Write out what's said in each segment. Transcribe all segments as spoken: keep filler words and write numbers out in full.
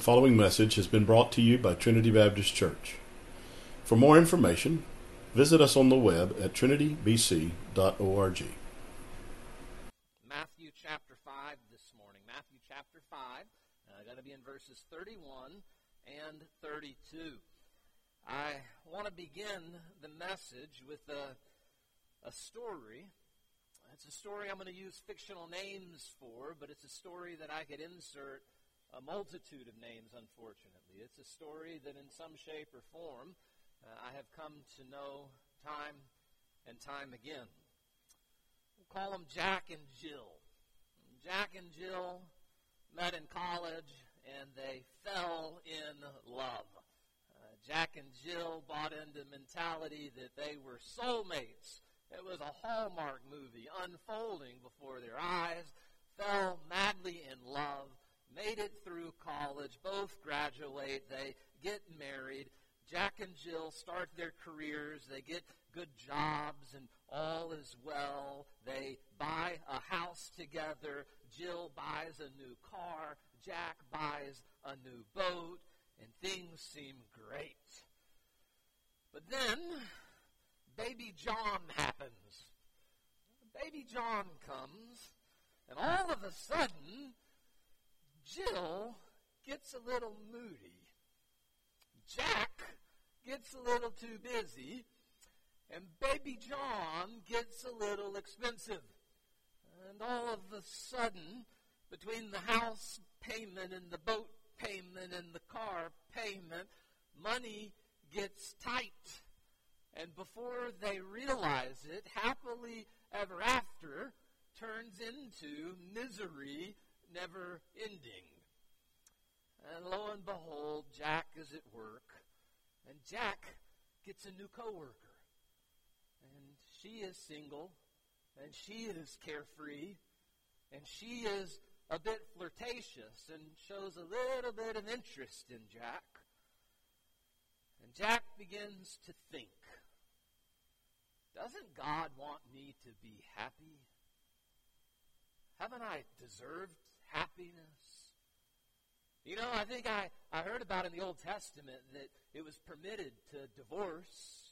The following message has been brought to you by Trinity Baptist Church. For more information, visit us on the web at trinity b c dot org. Matthew chapter five this morning. Matthew chapter five. I'm going to be in verses thirty-one and thirty-two. I want to begin the message with a, a story. It's a story I'm going to use fictional names for, but it's a story that I could insert a multitude of names, unfortunately. It's a story that in some shape or form uh, I have come to know time and time again. We'll call them Jack and Jill. Jack and Jill met in college, and they fell in love. Jack and Jill bought into the mentality that they were soulmates. It was a Hallmark movie unfolding before their eyes. Fell madly in love. Made it through college. Both graduate. They get married. Jack and Jill start their careers. They get good jobs and all is well. They buy a house together. Jill buys a new car. Jack buys a new boat. And things seem great. But then, baby John happens. Baby John comes, and all of a sudden, Jill gets a little moody. Jack gets a little too busy, and baby John gets a little expensive. And all of a sudden, between the house payment and the boat payment and the car payment, money gets tight. And before they realize it, happily ever after turns into misery never ending. And lo and behold, Jack is at work, and Jack gets a new coworker. And she is single, and she is carefree, and she is a bit flirtatious and shows a little bit of interest in Jack. And Jack begins to think, doesn't God want me to be happy? Haven't I deserved happiness? You know, I think I, I heard about in the Old Testament that it was permitted to divorce.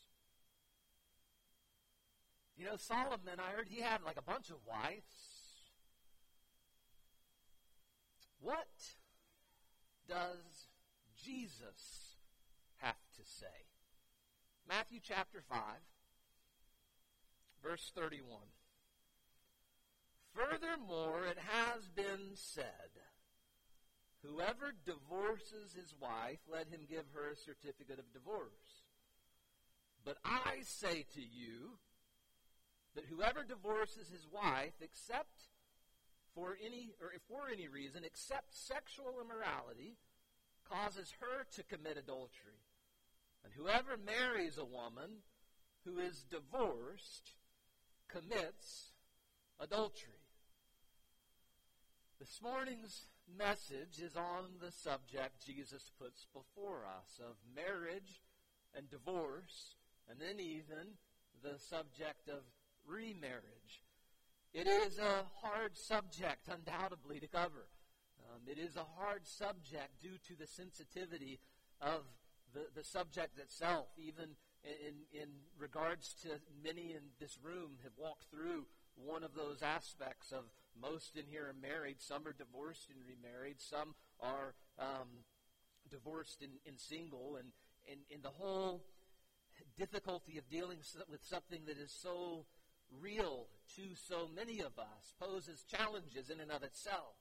You know, Solomon, I heard he had like a bunch of wives. What does Jesus have to say? Matthew chapter five, verse thirty-one. Furthermore, it has been said, whoever divorces his wife, let him give her a certificate of divorce. But I say to you that whoever divorces his wife, except for any, or for any reason except sexual immorality, causes her to commit adultery. And whoever marries a woman who is divorced commits adultery. This morning's message is on the subject Jesus puts before us of marriage and divorce, and then even the subject of remarriage. It is a hard subject, undoubtedly, to cover. Um, it is a hard subject due to the sensitivity of the, the subject itself, even in, in regards to many in this room have walked through one of those aspects of most in here are married, some are divorced and remarried, some are um, divorced and, and single, and, and, and the whole difficulty of dealing with something that is so real to so many of us poses challenges in and of itself.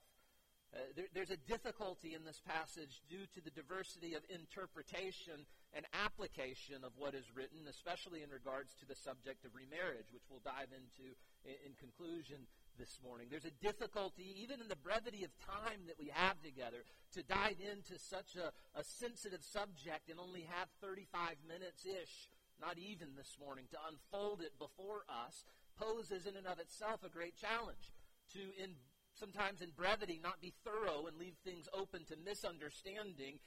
Uh, there, there's a difficulty in this passage due to the diversity of interpretation and application of what is written, especially in regards to the subject of remarriage, which we'll dive into in, in conclusion this morning. There's a difficulty, even in the brevity of time that we have together, to dive into such a, a sensitive subject and only have thirty-five minutes-ish, not even this morning, to unfold it before us, poses in and of itself a great challenge to in sometimes in brevity not be thorough and leave things open to misunderstanding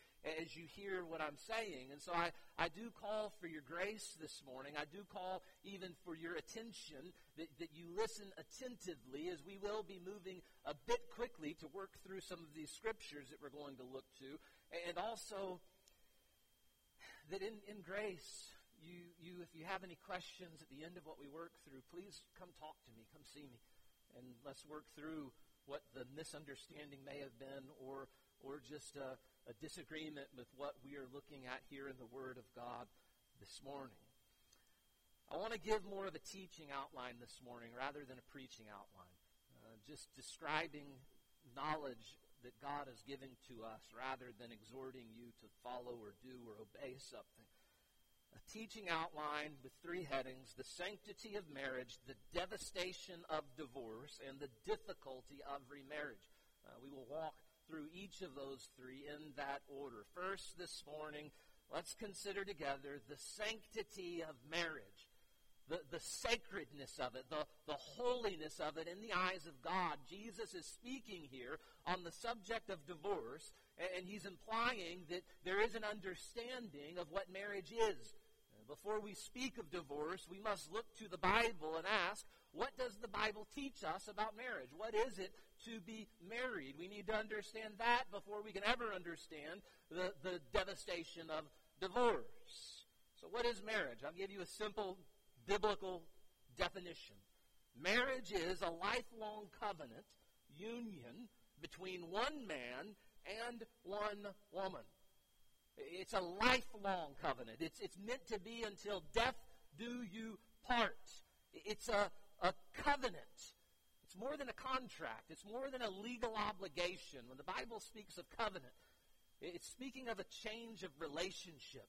as you hear what I'm saying. And so I, I do call for your grace this morning. I do call even for your attention, that, that you listen attentively, as we will be moving a bit quickly to work through some of these scriptures that we're going to look to. And also that in, in grace, you, you, if you have any questions at the end of what we work through, please come talk to me, come see me, and let's work through what the misunderstanding may have been, or or just a, a disagreement with what we are looking at here in the Word of God this morning. I want to give more of a teaching outline this morning rather than a preaching outline, uh, just describing knowledge that God is giving to us rather than exhorting you to follow or do or obey something. A teaching outline with three headings: the sanctity of marriage, the devastation of divorce, and the difficulty of remarriage. Uh, we will walk through each of those three in that order. First, this morning, let's consider together the sanctity of marriage, the, the sacredness of it, the, the holiness of it in the eyes of God. Jesus is speaking here on the subject of divorce, and he's implying that there is an understanding of what marriage is. Before we speak of divorce, we must look to the Bible and ask, what does the Bible teach us about marriage? What is it to be married? We need to understand that before we can ever understand the, the devastation of divorce. So what is marriage? I'll give you a simple biblical definition. Marriage is a lifelong covenant union between one man and one woman. It's a lifelong covenant. It's it's meant to be until death do you part. It's a, a covenant. It's more than a contract. It's more than a legal obligation. When the Bible speaks of covenant, it's speaking of a change of relationship.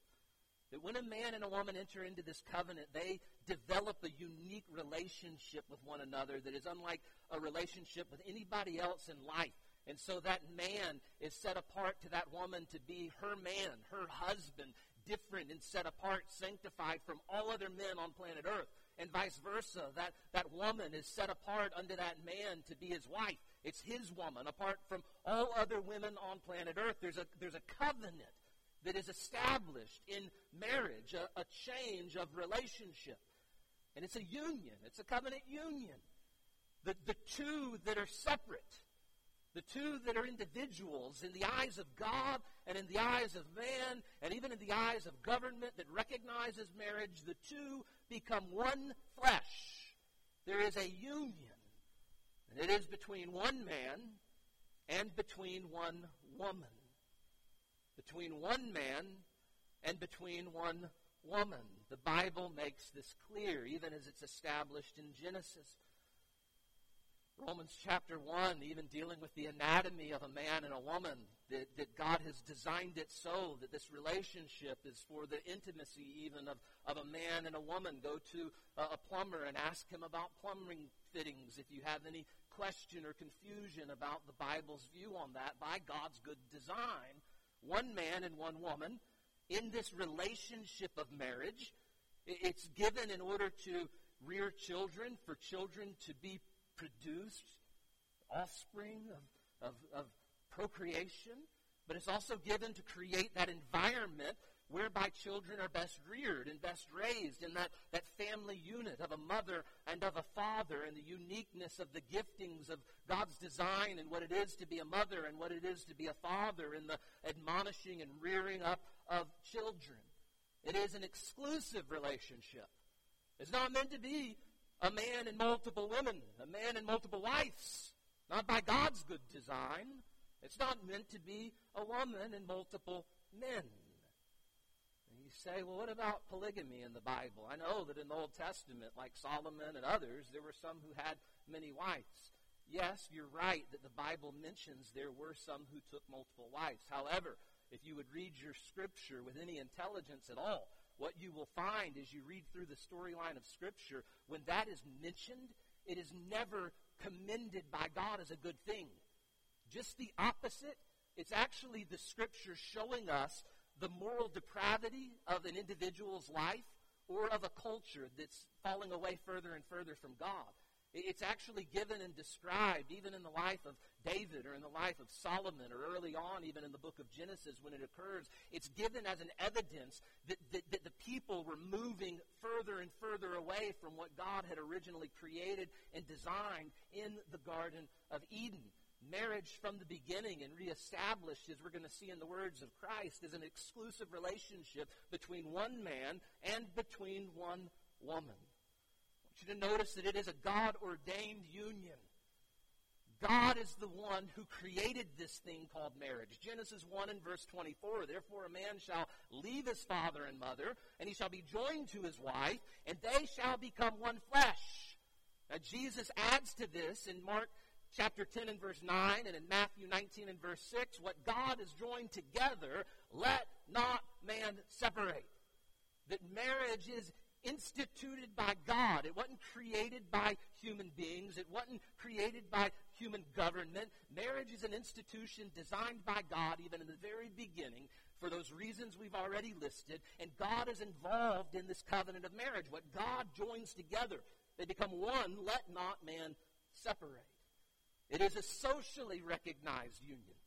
That when a man and a woman enter into this covenant, they develop a unique relationship with one another that is unlike a relationship with anybody else in life. And so that man is set apart to that woman to be her man, her husband, different and set apart, sanctified from all other men on planet Earth. And vice versa, that, that woman is set apart unto that man to be his wife. It's his woman, apart from all other women on planet Earth. There's a, there's a covenant that is established in marriage, a, a change of relationship. And it's a union. It's a covenant union. The, the two that are separate, the two that are individuals in the eyes of God and in the eyes of man and even in the eyes of government that recognizes marriage, the two become one flesh. There is a union, and it is between one man and between one woman. Between one man and between one woman. The Bible makes this clear, even as it's established in Genesis. Romans chapter one, even dealing with the anatomy of a man and a woman, that, that God has designed it so that this relationship is for the intimacy even of, of a man and a woman. Go to a, a plumber and ask him about plumbing fittings if you have any question or confusion about the Bible's view on that. By God's good design, one man and one woman, in this relationship of marriage, it's given in order to rear children, for children to be produced, offspring of, of, of procreation, but it's also given to create that environment whereby children are best reared and best raised in that, that family unit of a mother and of a father, and the uniqueness of the giftings of God's design and what it is to be a mother and what it is to be a father, and the admonishing and rearing up of children. It is an exclusive relationship. It's not meant to be a man and multiple women, a man and multiple wives, not by God's good design. It's not meant to be a woman and multiple men. And you say, well, what about polygamy in the Bible? I know that in the Old Testament, like Solomon and others, there were some who had many wives. Yes, you're right that the Bible mentions there were some who took multiple wives. However, if you would read your scripture with any intelligence at all, what you will find as you read through the storyline of Scripture, when that is mentioned, it is never commended by God as a good thing. Just the opposite. It's actually the Scripture showing us the moral depravity of an individual's life or of a culture that's falling away further and further from God. It's actually given and described even in the life of David or in the life of Solomon or early on even in the book of Genesis when it occurs. It's given as an evidence that, that, that the people were moving further and further away from what God had originally created and designed in the Garden of Eden. Marriage from the beginning and reestablished, as we're going to see in the words of Christ, is an exclusive relationship between one man and between one woman. I want you to notice that it is a God-ordained union. God is the one who created this thing called marriage. Genesis one and verse twenty-four, therefore a man shall leave his father and mother, and he shall be joined to his wife, and they shall become one flesh. Now Jesus adds to this in Mark chapter ten and verse nine, and in Matthew nineteen and verse six, what God has joined together, let not man separate. That marriage is instituted by God. It wasn't created by human beings. It wasn't created by human government. Marriage is an institution designed by God, even in the very beginning, for those reasons we've already listed. And God is involved in this covenant of marriage. What God joins together, they become one, let not man separate. It is a socially recognized union.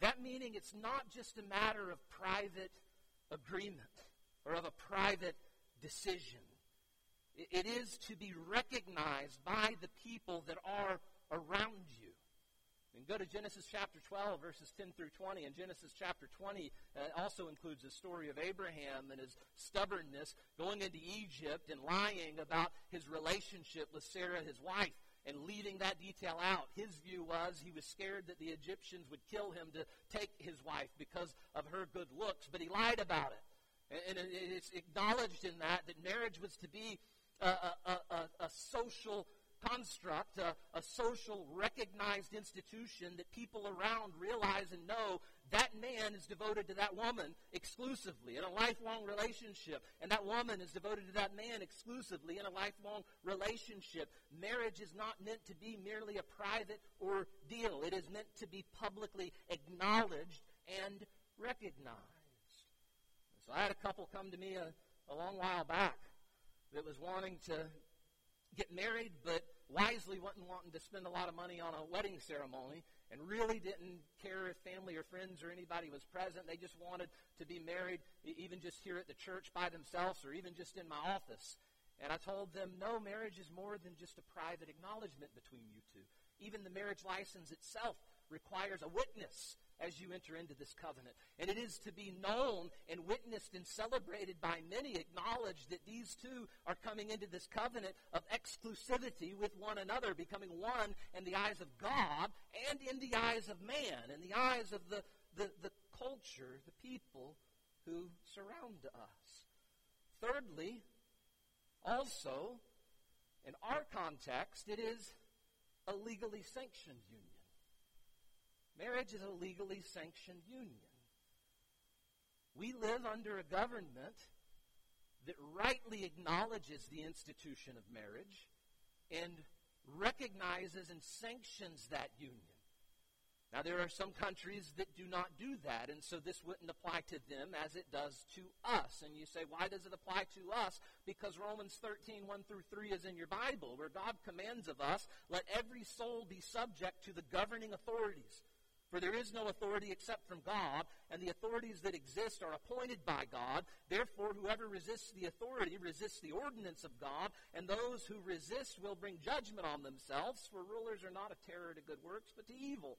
That meaning it's not just a matter of private agreement or of a private decision. It is to be recognized by the people that are around you. And go to Genesis chapter twelve, verses ten through twenty. And Genesis chapter twenty uh, also includes the story of Abraham and his stubbornness going into Egypt and lying about his relationship with Sarah, his wife. And leaving that detail out, his view was he was scared that the Egyptians would kill him to take his wife because of her good looks, but he lied about it. And it's acknowledged in that that marriage was to be a, a, a, a social construct, a, a social recognized institution that people around realize and know that man is devoted to that woman exclusively in a lifelong relationship, and that woman is devoted to that man exclusively in a lifelong relationship. Marriage is not meant to be merely a private ordeal. It is meant to be publicly acknowledged and recognized. So I had a couple come to me a, a long while back that was wanting to get married, but wisely wasn't wanting to spend a lot of money on a wedding ceremony, and really didn't care if family or friends or anybody was present. They just wanted to be married, even just here at the church by themselves or even just in my office. And I told them, no, marriage is more than just a private acknowledgement between you two. Even the marriage license itself requires a witness as you enter into this covenant. And it is to be known and witnessed and celebrated by many, acknowledged that these two are coming into this covenant of exclusivity with one another, becoming one in the eyes of God and in the eyes of man, in the eyes of the, the, the culture, the people who surround us. Thirdly, also, in our context, it is a legally sanctioned union. Marriage is a legally sanctioned union. We live under a government that rightly acknowledges the institution of marriage and recognizes and sanctions that union. Now, there are some countries that do not do that, and so this wouldn't apply to them as it does to us. And you say, why does it apply to us? Because Romans thirteen, one through three is in your Bible, where God commands of us, let every soul be subject to the governing authorities. For there is no authority except from God, and the authorities that exist are appointed by God. Therefore, whoever resists the authority resists the ordinance of God, and those who resist will bring judgment on themselves, for rulers are not a terror to good works, but to evil.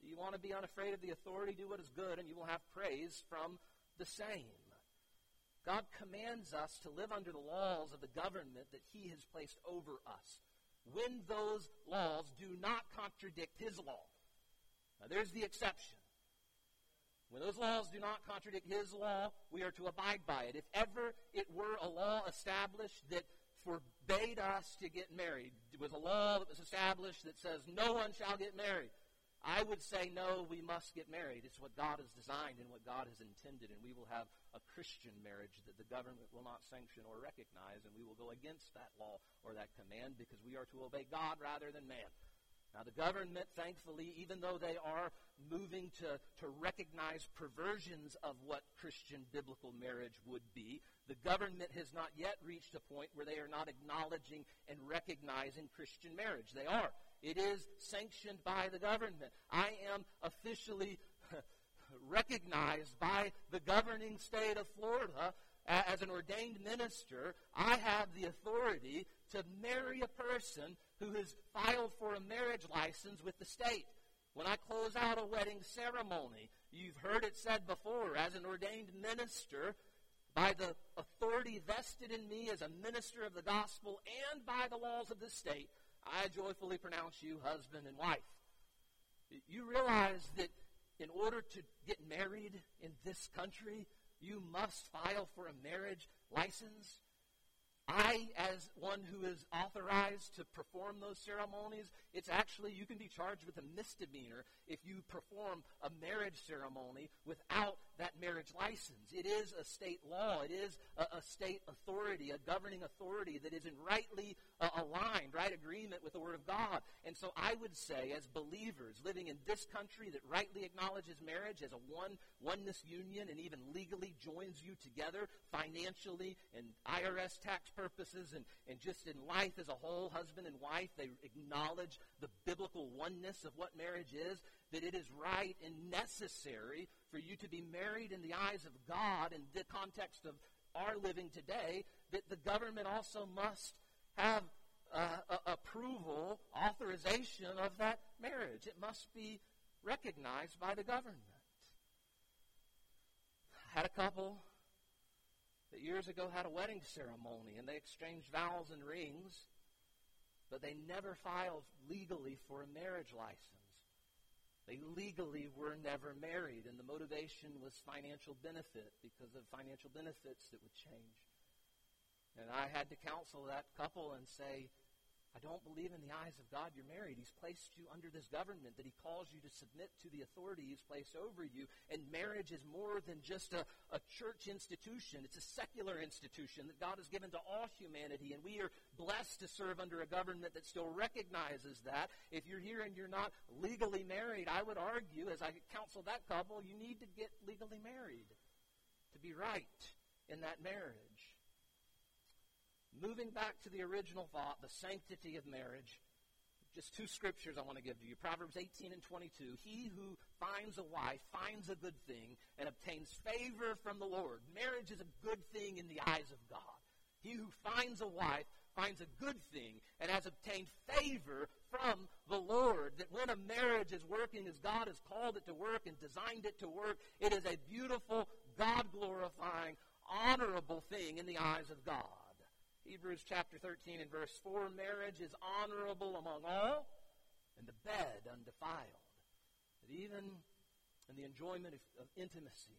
You want to be unafraid of the authority, do what is good, and you will have praise from the same. God commands us to live under the laws of the government that he has placed over us, when those laws do not contradict his law. Now, there's the exception. When those laws do not contradict his law, we are to abide by it. If ever it were a law established that forbade us to get married, it was a law that was established that says no one shall get married, I would say, no, we must get married. It's what God has designed and what God has intended, and we will have a Christian marriage that the government will not sanction or recognize, and we will go against that law or that command because we are to obey God rather than man. Now, the government, thankfully, even though they are moving to, to recognize perversions of what Christian biblical marriage would be, the government has not yet reached a point where they are not acknowledging and recognizing Christian marriage. They are. It is sanctioned by the government. I am officially recognized by the governing state of Florida as an ordained minister. I have the authority to marry a person who has filed for a marriage license with the state. When I close out a wedding ceremony, you've heard it said before, as an ordained minister, by the authority vested in me as a minister of the gospel and by the laws of the state, I joyfully pronounce you husband and wife. You realize that in order to get married in this country, you must file for a marriage license. I, as one who is authorized to perform those ceremonies, it's actually, you can be charged with a misdemeanor if you perform a marriage ceremony without that marriage license. It is a state law. It is a, a state authority, a governing authority that is in rightly uh, aligned, right agreement with the Word of God. And so I would say, as believers living in this country that rightly acknowledges marriage as a one oneness union and even legally joins you together financially and I R S tax purposes and, and just in life as a whole, husband and wife, they acknowledge the biblical oneness of what marriage is, that it is right and necessary for you to be married in the eyes of God in the context of our living today, that the government also must have uh, a- approval, authorization of that marriage. It must be recognized by the government. I had a couple that years ago had a wedding ceremony, and they exchanged vows and rings, but they never filed legally for a marriage license. They legally were never married, and the motivation was financial benefit because of financial benefits that would change. And I had to counsel that couple and say, I don't believe in the eyes of God you're married. He's placed you under this government that He calls you to submit to the authority He's placed over you. And marriage is more than just a, a church institution. It's a secular institution that God has given to all humanity. And we are blessed to serve under a government that still recognizes that. If you're here and you're not legally married, I would argue, as I counsel that couple, you need to get legally married to be right in that marriage. Moving back to the original thought, the sanctity of marriage, just two scriptures I want to give to you. Proverbs eighteen and twenty-two, he who finds a wife finds a good thing and obtains favor from the Lord. Marriage is a good thing in the eyes of God. He who finds a wife finds a good thing and has obtained favor from the Lord. That when a marriage is working as God has called it to work and designed it to work, it is a beautiful, God-glorifying, honorable thing in the eyes of God. Hebrews chapter thirteen and verse four, marriage is honorable among all, and the bed undefiled. But even in the enjoyment of, of intimacy,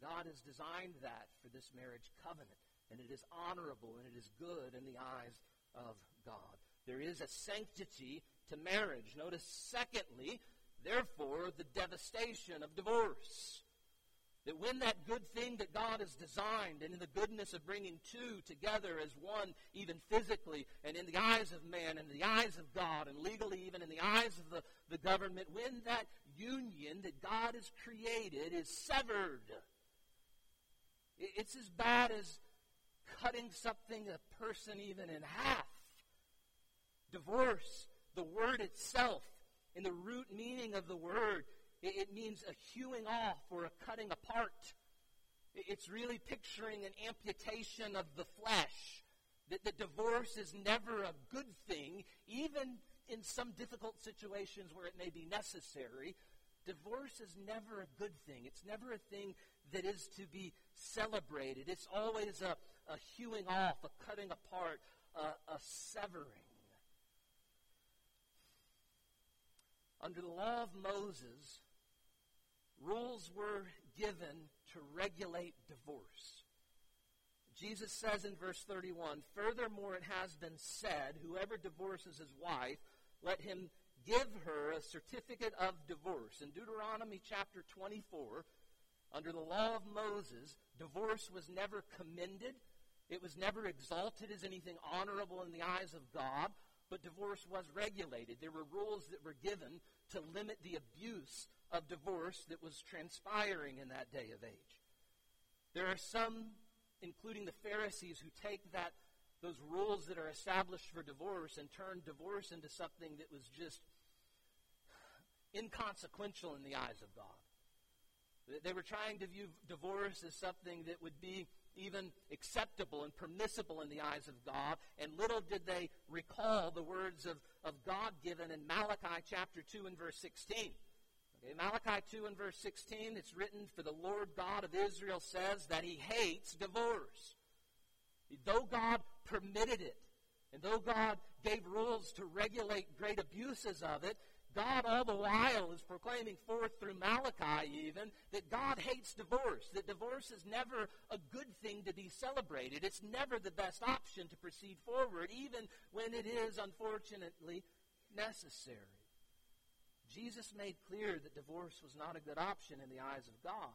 God has designed that for this marriage covenant, and it is honorable, and it is good in the eyes of God. There is a sanctity to marriage. Notice, secondly, therefore, the devastation of divorce. That when that good thing that God has designed and in the goodness of bringing two together as one, even physically, and in the eyes of man, and in the eyes of God, and legally even in the eyes of the, the government, when that union that God has created is severed, it's as bad as cutting something, a person even in half. Divorce, the word itself, in the root meaning of the word, it means a hewing off or a cutting apart. It's really picturing an amputation of the flesh. That the divorce is never a good thing, even in some difficult situations where it may be necessary. Divorce is never a good thing. It's never a thing that is to be celebrated. It's always a, a hewing off, a cutting apart, a, a severing. Under the law of Moses, rules were given to regulate divorce. Jesus says in verse thirty-one, furthermore it has been said, whoever divorces his wife, let him give her a certificate of divorce. In Deuteronomy chapter twenty-four, under the law of Moses, divorce was never commended. It was never exalted as anything honorable in the eyes of God. but divorce was regulated. There were rules that were given to limit the abuse of divorce that was transpiring in that day of age. There are some, including the Pharisees, who take that those rules that are established for divorce and turn divorce into something that was just inconsequential in the eyes of God. They were trying to view divorce as something that would be even acceptable and permissible in the eyes of God, and little did they recall the words of, of God given in Malachi chapter two and verse sixteen. Okay, Malachi two and verse sixteen, it's written, "For the Lord God of Israel says that he hates divorce." Though God permitted it, and though God gave rules to regulate great abuses of it, God all the while is proclaiming forth through Malachi even that God hates divorce, that divorce is never a good thing to be celebrated. It's never the best option to proceed forward, even when it is, unfortunately, necessary. Jesus made clear that divorce was not a good option in the eyes of God.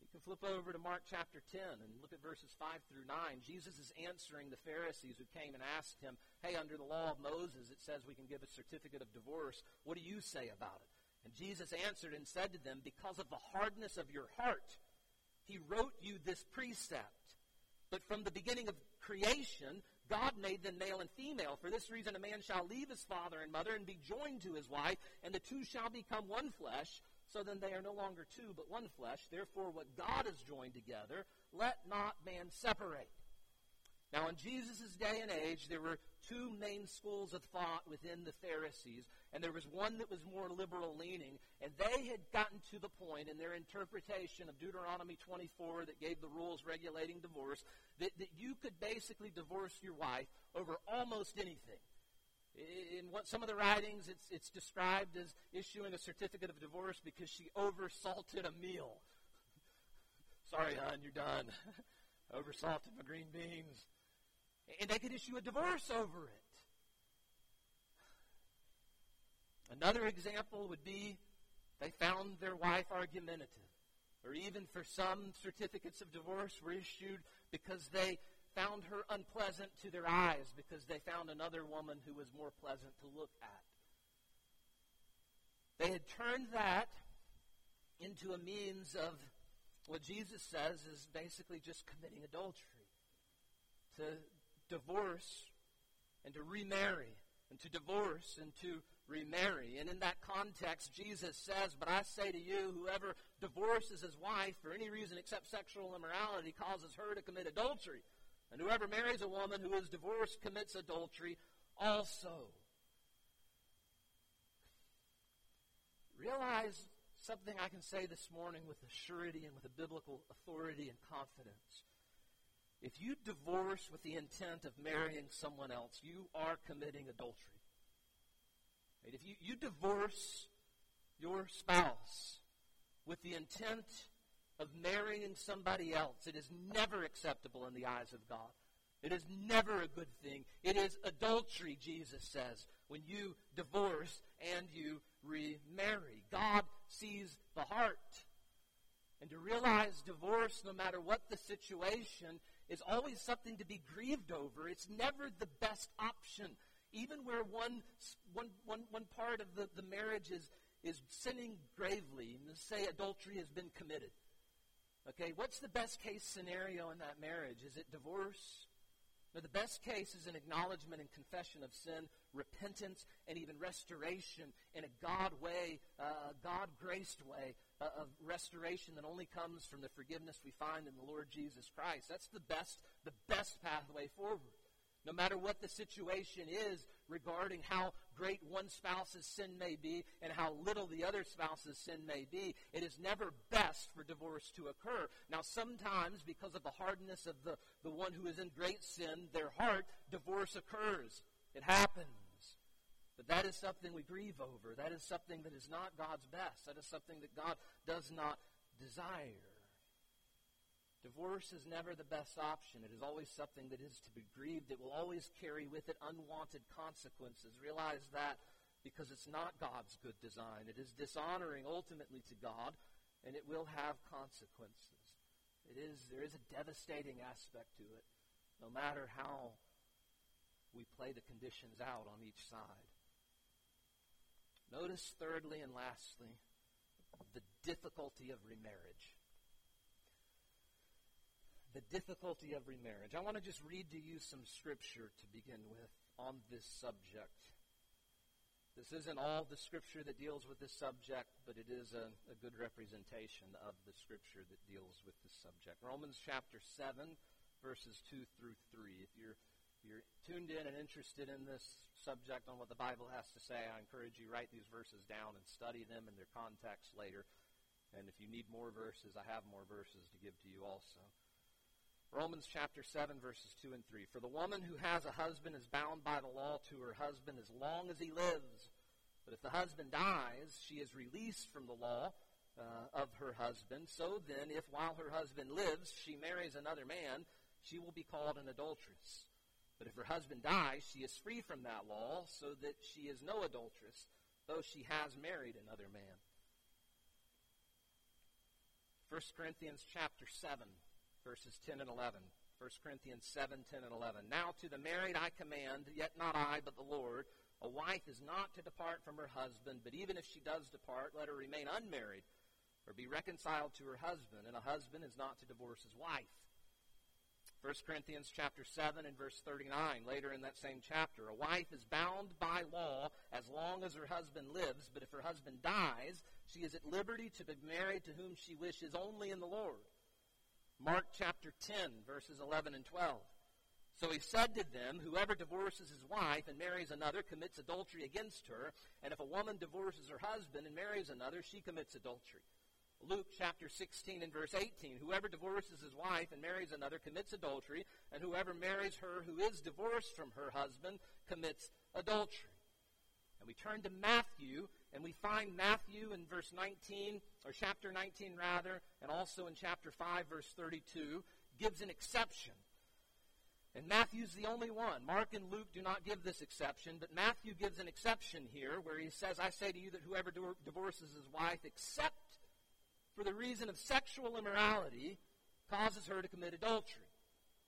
You can flip over to Mark chapter ten and look at verses five through nine. Jesus is answering the Pharisees who came and asked him, "Hey, under the law of Moses, it says we can give a certificate of divorce. What do you say about it?" And Jesus answered and said to them, "Because of the hardness of your heart, he wrote you this precept. But from the beginning of creation, God made them male and female. For this reason, a man shall leave his father and mother and be joined to his wife, and the two shall become one flesh. So then they are no longer two, but one flesh. Therefore, what God has joined together, let not man separate." Now, in Jesus' day and age, there were two main schools of thought within the Pharisees, and there was one that was more liberal-leaning, and they had gotten to the point in their interpretation of Deuteronomy twenty-four that gave the rules regulating divorce, that, that you could basically divorce your wife over almost anything. In what some of the writings, it's, it's described as issuing a certificate of divorce because she oversalted a meal. Sorry, hon, you're done. Oversalted my green beans. And they could issue a divorce over it. Another example would be they found their wife argumentative. Or even for some, certificates of divorce were issued because they found her unpleasant to their eyes because they found another woman who was more pleasant to look at. They had turned that into a means of what Jesus says is basically just committing adultery, to divorce and to remarry, and to divorce and to remarry. And in that context, Jesus says, "But I say to you, whoever divorces his wife for any reason except sexual immorality causes her to commit adultery. And whoever marries a woman who is divorced commits adultery also." Realize something I can say this morning with a surety and with a biblical authority and confidence. If you divorce with the intent of marrying someone else, you are committing adultery. Right? If you, you divorce your spouse with the intent of marrying somebody else, it is never acceptable in the eyes of God. It is never a good thing. It is adultery, Jesus says, when you divorce and you remarry. God sees the heart. And to realize divorce, no matter what the situation, is always something to be grieved over. It's never the best option. Even where one, one, one, one part of the, the marriage is, is sinning gravely, and say adultery has been committed. Okay, what's the best case scenario in that marriage? Is it divorce? No, the best case is an acknowledgement and confession of sin, repentance, and even restoration in a God way, uh, God-graced way uh, of restoration that only comes from the forgiveness we find in the Lord Jesus Christ. That's the best, the best pathway forward. No matter what the situation is regarding how great one spouse's sin may be and how little the other spouse's sin may be, it is never best for divorce to occur. Now, sometimes, because of the hardness of the, the one who is in great sin, their heart, divorce occurs. It happens. But that is something we grieve over. That is something that is not God's best. That is something that God does not desire. Divorce is never the best option. It is always something that is to be grieved. It will always carry with it unwanted consequences. Realize that, because it's not God's good design. It is dishonoring ultimately to God, and it will have consequences. It is, there is a devastating aspect to it, no matter how we play the conditions out on each side. Notice thirdly and lastly, the difficulty of remarriage. The difficulty of remarriage. I want to just read to you some scripture to begin with on this subject. This isn't all the scripture that deals with this subject, but it is a, a good representation of the scripture that deals with this subject. Romans chapter seven, verses two through three. If you're If you're tuned in and interested in this subject on what the Bible has to say, I encourage you to write these verses down and study them in their context later. And if you need more verses, I have more verses to give to you also. Romans chapter seven, verses two and three. For the woman who has a husband is bound by the law to her husband as long as he lives. But if the husband dies, she is released from the law uh, of her husband. So then, if while her husband lives, she marries another man, she will be called an adulteress. But if her husband dies, she is free from that law, so that she is no adulteress, though she has married another man. First Corinthians chapter seven, verses ten and eleven. First Corinthians seven, ten and eleven. Now to the married I command, yet not I, but the Lord, a wife is not to depart from her husband, but even if she does depart, let her remain unmarried, or be reconciled to her husband, and a husband is not to divorce his wife. First Corinthians chapter seven and verse thirty-nine, later in that same chapter, a wife is bound by law as long as her husband lives, but if her husband dies, she is at liberty to be married to whom she wishes only in the Lord. Mark chapter ten, verses eleven and twelve. So he said to them, whoever divorces his wife and marries another commits adultery against her, and if a woman divorces her husband and marries another, she commits adultery. Luke chapter sixteen and verse eighteen, whoever divorces his wife and marries another commits adultery, and whoever marries her who is divorced from her husband commits adultery. And we turn to Matthew, and we find Matthew in verse nineteen, or chapter nineteen rather, and also in chapter five, verse thirty-two, gives an exception. And Matthew's the only one. Mark and Luke do not give this exception, but Matthew gives an exception here, where he says, I say to you that whoever divorces his wife except for the reason of sexual immorality causes her to commit adultery.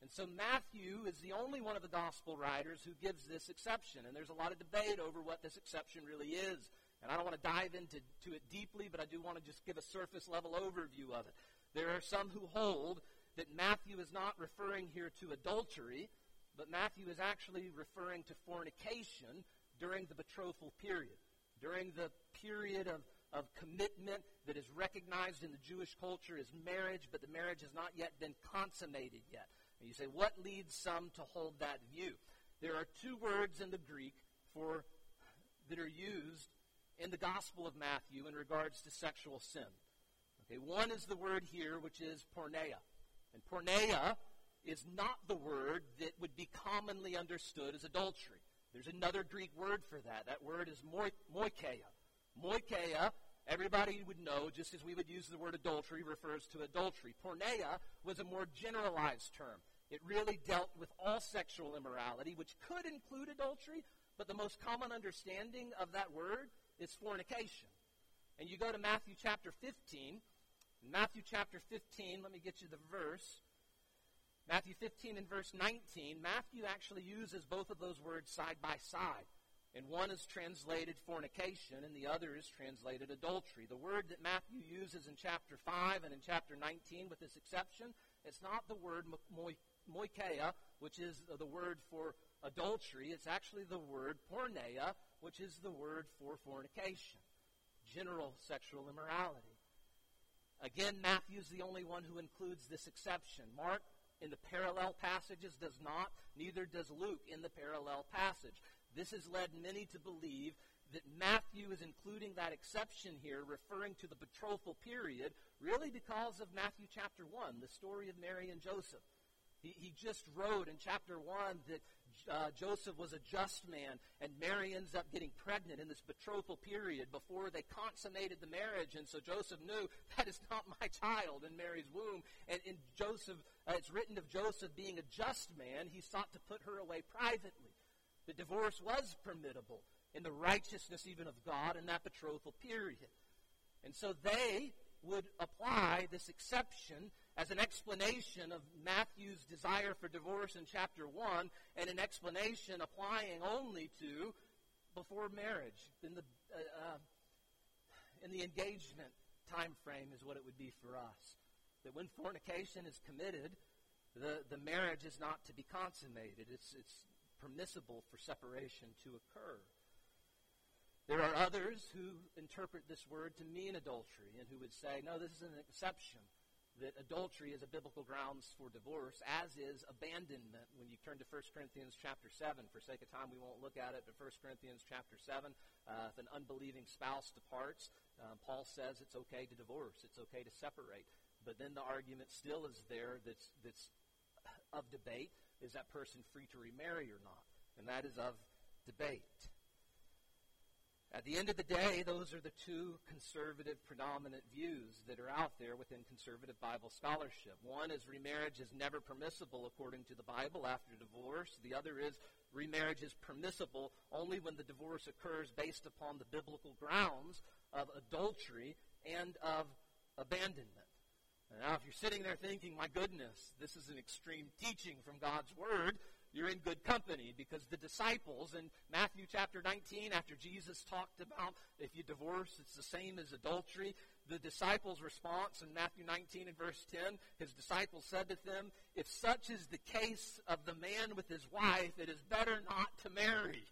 And so Matthew is the only one of the gospel writers who gives this exception. And there's a lot of debate over what this exception really is. And I don't want to dive into to it deeply, but I do want to just give a surface level overview of it. There are some who hold that Matthew is not referring here to adultery, but Matthew is actually referring to fornication during the betrothal period, during the period of of commitment that is recognized in the Jewish culture as marriage, but the marriage has not yet been consummated yet. And you say, what leads some to hold that view? There are two words in the Greek for that are used in the Gospel of Matthew in regards to sexual sin. Okay, one is the word here, which is porneia. And porneia is not the word that would be commonly understood as adultery. There's another Greek word for that. That word is moikeia. Moikeia, everybody would know, just as we would use the word adultery, refers to adultery. Porneia was a more generalized term. It really dealt with all sexual immorality, which could include adultery, but the most common understanding of that word is fornication. And you go to Matthew chapter fifteen. Matthew chapter fifteen, let me get you the verse. Matthew fifteen and verse nineteen, Matthew actually uses both of those words side by side. And one is translated fornication, and the other is translated adultery. The word that Matthew uses in chapter five and in chapter nineteen, with this exception, it's not the word moikeia, which is the word for adultery. It's actually the word porneia, which is the word for fornication, general sexual immorality. Again, Matthew's the only one who includes this exception. Mark, in the parallel passages, does not. Neither does Luke in the parallel passage. This has led many to believe that Matthew is including that exception here, referring to the betrothal period, really because of Matthew chapter one, the story of Mary and Joseph. He, he just wrote in chapter one that uh, Joseph was a just man, and Mary ends up getting pregnant in this betrothal period before they consummated the marriage, and so Joseph knew, that is not my child in Mary's womb. And in Joseph, uh, it's written of Joseph being a just man. He sought to put her away privately. The divorce was permittable in the righteousness even of God in that betrothal period. And so they, would apply this exception as an explanation of Matthew's desire for divorce in chapter one, and an explanation applying only to before marriage, in the uh, uh, in the engagement time frame, is what it would be for us. That when fornication is committed, the, the marriage is not to be consummated. It's it's permissible for separation to occur. There are others who interpret this word to mean adultery and who would say, no, this is an exception, that adultery is a biblical grounds for divorce, as is abandonment. When you turn to First Corinthians chapter seven, for sake of time, we won't look at it, but First Corinthians chapter seven, uh, if an unbelieving spouse departs, uh, Paul says it's okay to divorce, it's okay to separate. But then the argument still is there that's, that's of debate, is that person free to remarry or not? And that is of debate. At the end of the day, those are the two conservative predominant views that are out there within conservative Bible scholarship. One is remarriage is never permissible according to the Bible after divorce. The other is remarriage is permissible only when the divorce occurs based upon the biblical grounds of adultery and of abandonment. Now, if you're sitting there thinking, my goodness, this is an extreme teaching from God's Word, you're in good company, because the disciples in Matthew chapter nineteen, after Jesus talked about if you divorce, it's the same as adultery, the disciples' response in Matthew nineteen and verse ten, his disciples said to them, if such is the case of the man with his wife, it is better not to marry.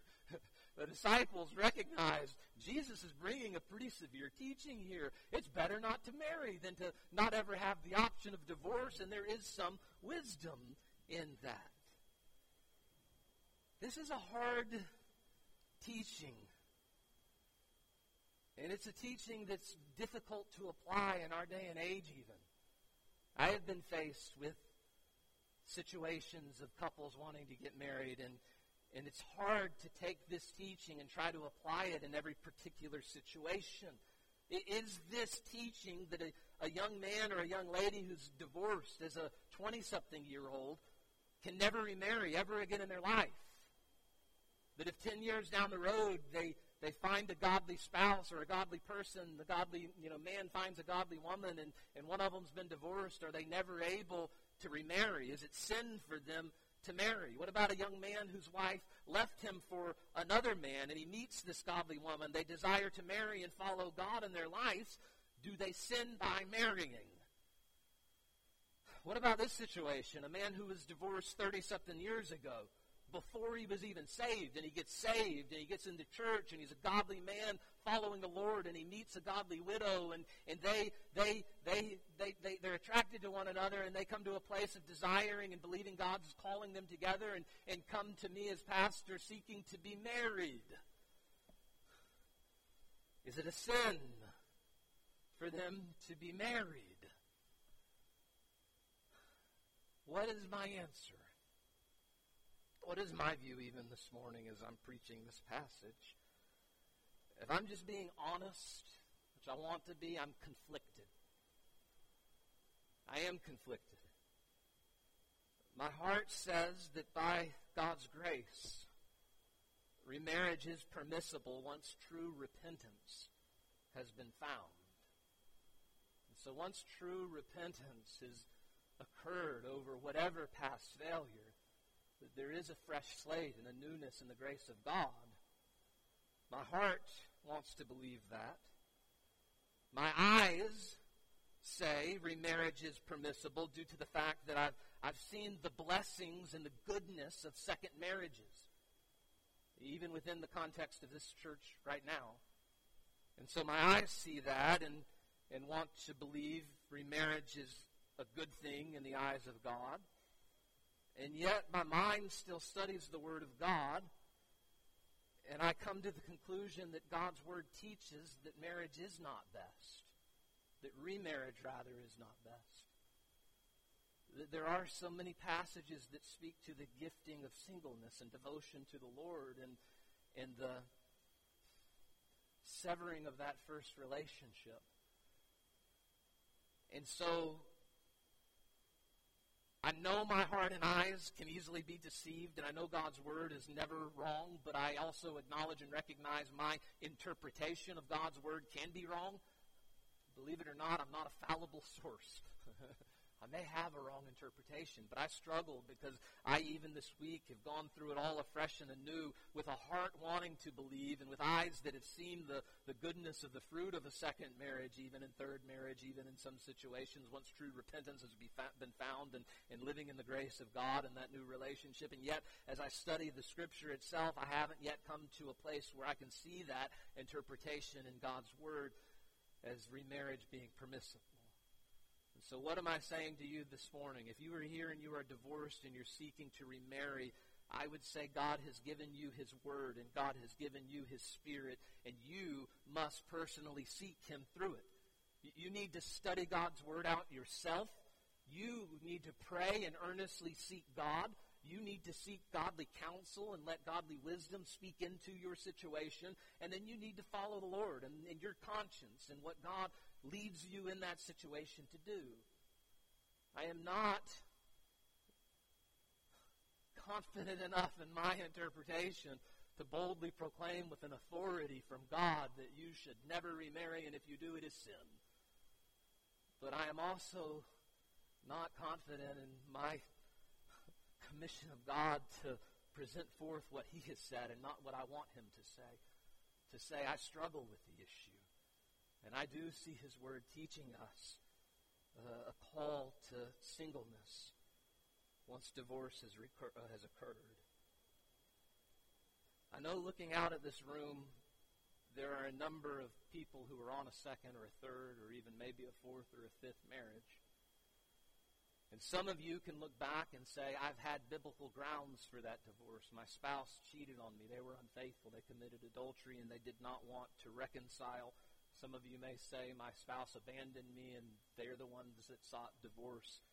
The disciples recognized Jesus is bringing a pretty severe teaching here. It's better not to marry than to not ever have the option of divorce, and there is some wisdom in that. This is a hard teaching, and it's a teaching that's difficult to apply in our day and age even. I have been faced with situations of couples wanting to get married, and, and it's hard to take this teaching and try to apply it in every particular situation. Is this teaching that a, a young man or a young lady who's divorced as a twenty-something-year-old can never remarry ever again in their life? That if ten years down the road they, they find a godly spouse or a godly person, the godly you know man finds a godly woman, and, and one of them's been divorced, are they never able to remarry? Is it sin for them to marry? What about a young man whose wife left him for another man, and he meets this godly woman? They desire to marry and follow God in their lives. Do they sin by marrying? What about this situation? A man who was divorced thirty-something years ago, before he was even saved, and he gets saved, and he gets into church, and he's a godly man following the Lord, and he meets a godly widow, and, and they, they, they, they, they, they're attracted to one another, and they come to a place of desiring and believing God is calling them together, and, and come to me as pastor seeking to be married. Is it a sin for them to be married? What is my answer? What is my view even this morning as I'm preaching this passage? If I'm just being honest, which I want to be, I'm conflicted. I am conflicted. My heart says that by God's grace, remarriage is permissible once true repentance has been found. And so once true repentance has occurred over whatever past failure, that there is a fresh slate and a newness in the grace of God. My heart wants to believe that. My eyes say remarriage is permissible due to the fact that I've, I've seen the blessings and the goodness of second marriages, even within the context of this church right now. And so my eyes see that and, and want to believe remarriage is a good thing in the eyes of God. And yet my mind still studies the Word of God, and I come to the conclusion that God's Word teaches that marriage is not best, that remarriage, rather, is not best. There are so many passages that speak to the gifting of singleness and devotion to the Lord, and, and the severing of that first relationship. And so I know my heart and eyes can easily be deceived, and I know God's Word is never wrong, but I also acknowledge and recognize my interpretation of God's Word can be wrong. Believe it or not, I'm not a fallible source. I may have a wrong interpretation, but I struggle because I, even this week, have gone through it all afresh and anew with a heart wanting to believe and with eyes that have seen the, the goodness of the fruit of a second marriage, even in third marriage, even in some situations, once true repentance has be fa- been found and, and living in the grace of God in that new relationship. And yet, as I study the Scripture itself, I haven't yet come to a place where I can see that interpretation in God's Word as remarriage being permissible. So what am I saying to you this morning? If you are here and you are divorced and you're seeking to remarry, I would say God has given you His Word and God has given you His Spirit, and you must personally seek Him through it. You need to study God's Word out yourself. You need to pray and earnestly seek God. You need to seek godly counsel and let godly wisdom speak into your situation. And then you need to follow the Lord and, and your conscience and what God leads you in that situation to do. I am not confident enough in my interpretation to boldly proclaim with an authority from God that you should never remarry, and if you do, it is sin. But I am also not confident in my commission of God to present forth what He has said and not what I want Him to say. To say, I struggle with the issue. And I do see His Word teaching us uh, a call to singleness once divorce has, recur- uh, has occurred. I know looking out at this room, there are a number of people who are on a second or a third or even maybe a fourth or a fifth marriage. And some of you can look back and say, I've had biblical grounds for that divorce. My spouse cheated on me. They were unfaithful. They committed adultery and they did not want to reconcile. Some of you may say, my spouse abandoned me, and they're the ones that sought divorce.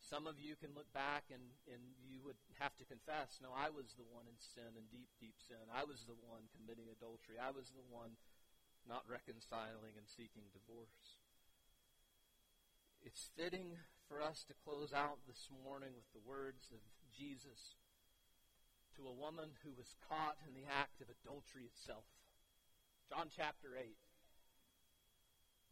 Some of you can look back and, and you would have to confess, no, I was the one in sin, in deep, deep sin. I was the one committing adultery. I was the one not reconciling and seeking divorce. It's fitting for us to close out this morning with the words of Jesus to a woman who was caught in the act of adultery itself. John chapter eight.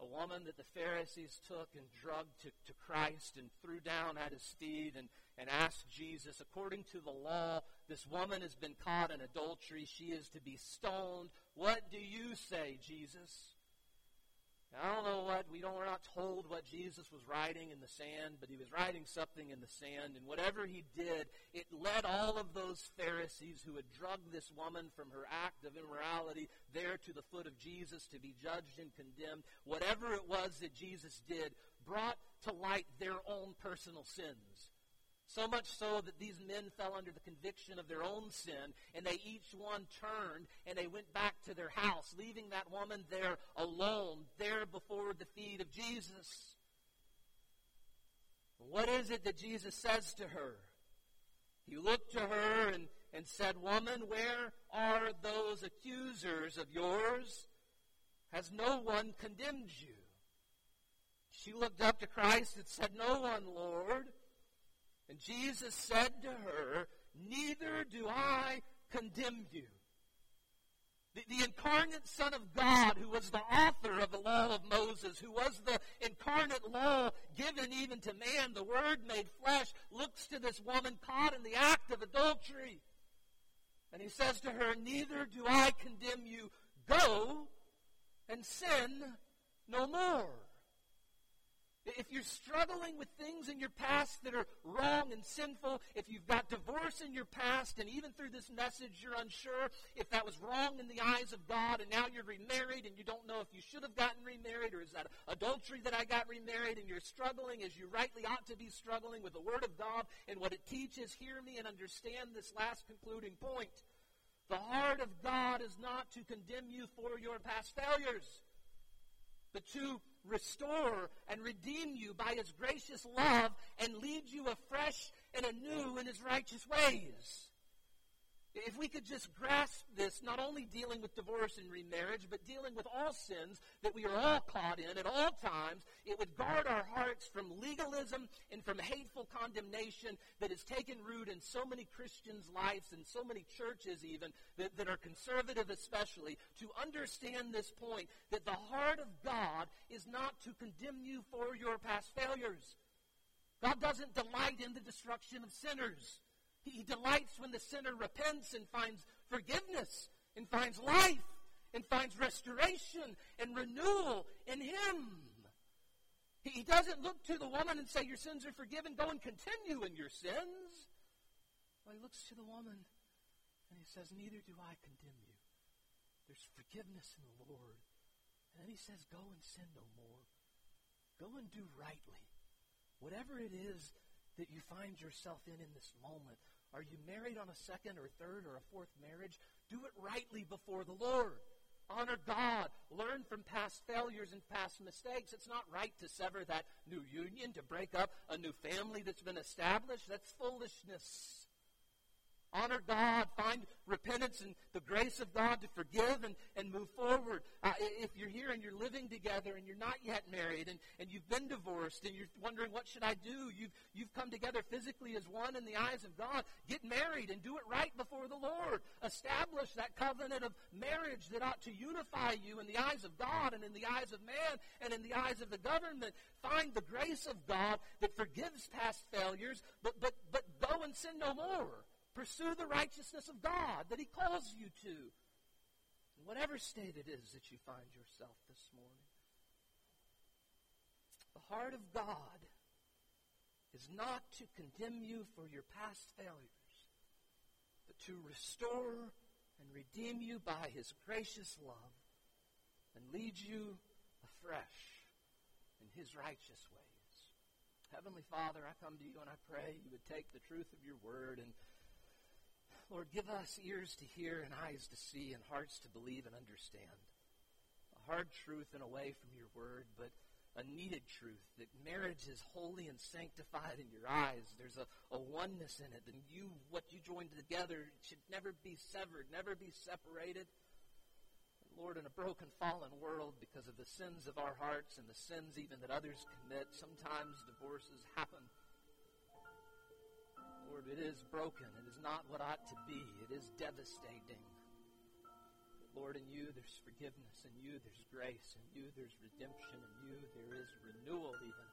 A woman that the Pharisees took and drugged to, to Christ and threw down at His feet and, and asked Jesus, according to the law, this woman has been caught in adultery. She is to be stoned. What do you say, Jesus? Now, I don't know what, we don't, we're not told what Jesus was writing in the sand, but He was writing something in the sand. And whatever He did, it led all of those Pharisees who had drugged this woman from her act of immorality there to the foot of Jesus to be judged and condemned. Whatever it was that Jesus did brought to light their own personal sins. So much so that these men fell under the conviction of their own sin, and they each one turned, and they went back to their house, leaving that woman there alone, there before the feet of Jesus. What is it that Jesus says to her? He looked to her and, and said, Woman, where are those accusers of yours? Has no one condemned you? She looked up to Christ and said, No one, Lord. And Jesus said to her, Neither do I condemn you. The, the incarnate Son of God, who was the author of the law of Moses, who was the incarnate law given even to man, the Word made flesh, looks to this woman caught in the act of adultery. And He says to her, Neither do I condemn you. Go and sin no more. If you're struggling with things in your past that are wrong and sinful, if you've got divorce in your past, and even through this message you're unsure if that was wrong in the eyes of God, and now you're remarried and you don't know if you should have gotten remarried, or is that adultery that I got remarried, and you're struggling as you rightly ought to be struggling with the Word of God and what it teaches, hear me and understand this last concluding point. The heart of God is not to condemn you for your past failures, but to restore and redeem you by His gracious love and lead you afresh and anew in His righteous ways. If we could just grasp this, not only dealing with divorce and remarriage, but dealing with all sins that we are all caught in at all times, it would guard our hearts from legalism and from hateful condemnation that has taken root in so many Christians' lives and so many churches even that, that are conservative especially, to understand this point that the heart of God is not to condemn you for your past failures. God doesn't delight in the destruction of sinners. He delights when the sinner repents and finds forgiveness and finds life and finds restoration and renewal in him. He doesn't look to the woman and say, your sins are forgiven, go and continue in your sins. Well, he looks to the woman and he says, neither do I condemn you. There's forgiveness in the Lord. And then he says, go and sin no more. Go and do rightly. Whatever it is that you find yourself in in this moment. Are you married on a second or third or a fourth marriage? Do it rightly before the Lord. Honor God. Learn from past failures and past mistakes. It's not right to sever that new union, to break up a new family that's been established. That's foolishness. Honor God. Find repentance and the grace of God to forgive and, and move forward. Uh, if you're here and you're living together and you're not yet married and, and you've been divorced and you're wondering, what should I do? You've, you've come together physically as one in the eyes of God. Get married and do it right before the Lord. Establish that covenant of marriage that ought to unify you in the eyes of God and in the eyes of man and in the eyes of the government. Find the grace of God that forgives past failures, but, but, but go and sin no more. Pursue the righteousness of God that he calls you to, in whatever state it is that you find yourself this morning. The heart of God is not to condemn you for your past failures, but to restore and redeem you by his gracious love and lead you afresh in his righteous ways. Heavenly Father, I come to you and I pray you would take the truth of your word and Lord, give us ears to hear and eyes to see and hearts to believe and understand. A hard truth and away from your word, but a needed truth that marriage is holy and sanctified in your eyes. There's a, a oneness in it. And you, what you joined together should never be severed, never be separated. Lord, in a broken, fallen world, because of the sins of our hearts and the sins even that others commit, sometimes divorces happen. Lord, it is broken. It is not what ought to be. It is devastating. But Lord, in you there's forgiveness. In you there's grace. In you there's redemption. In you there is renewal even.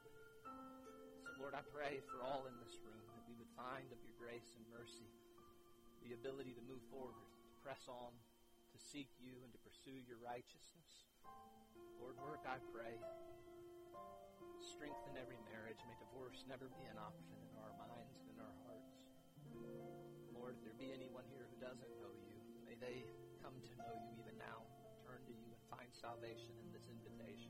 So Lord, I pray for all in this room that we would find of your grace and mercy the ability to move forward, to press on, to seek you, and to pursue your righteousness. Lord, work, I pray. Strengthen every marriage. May divorce never be an option in our minds and in our hearts. Lord, if there be anyone here who doesn't know you, may they come to know you even now, turn to you and find salvation in this invitation.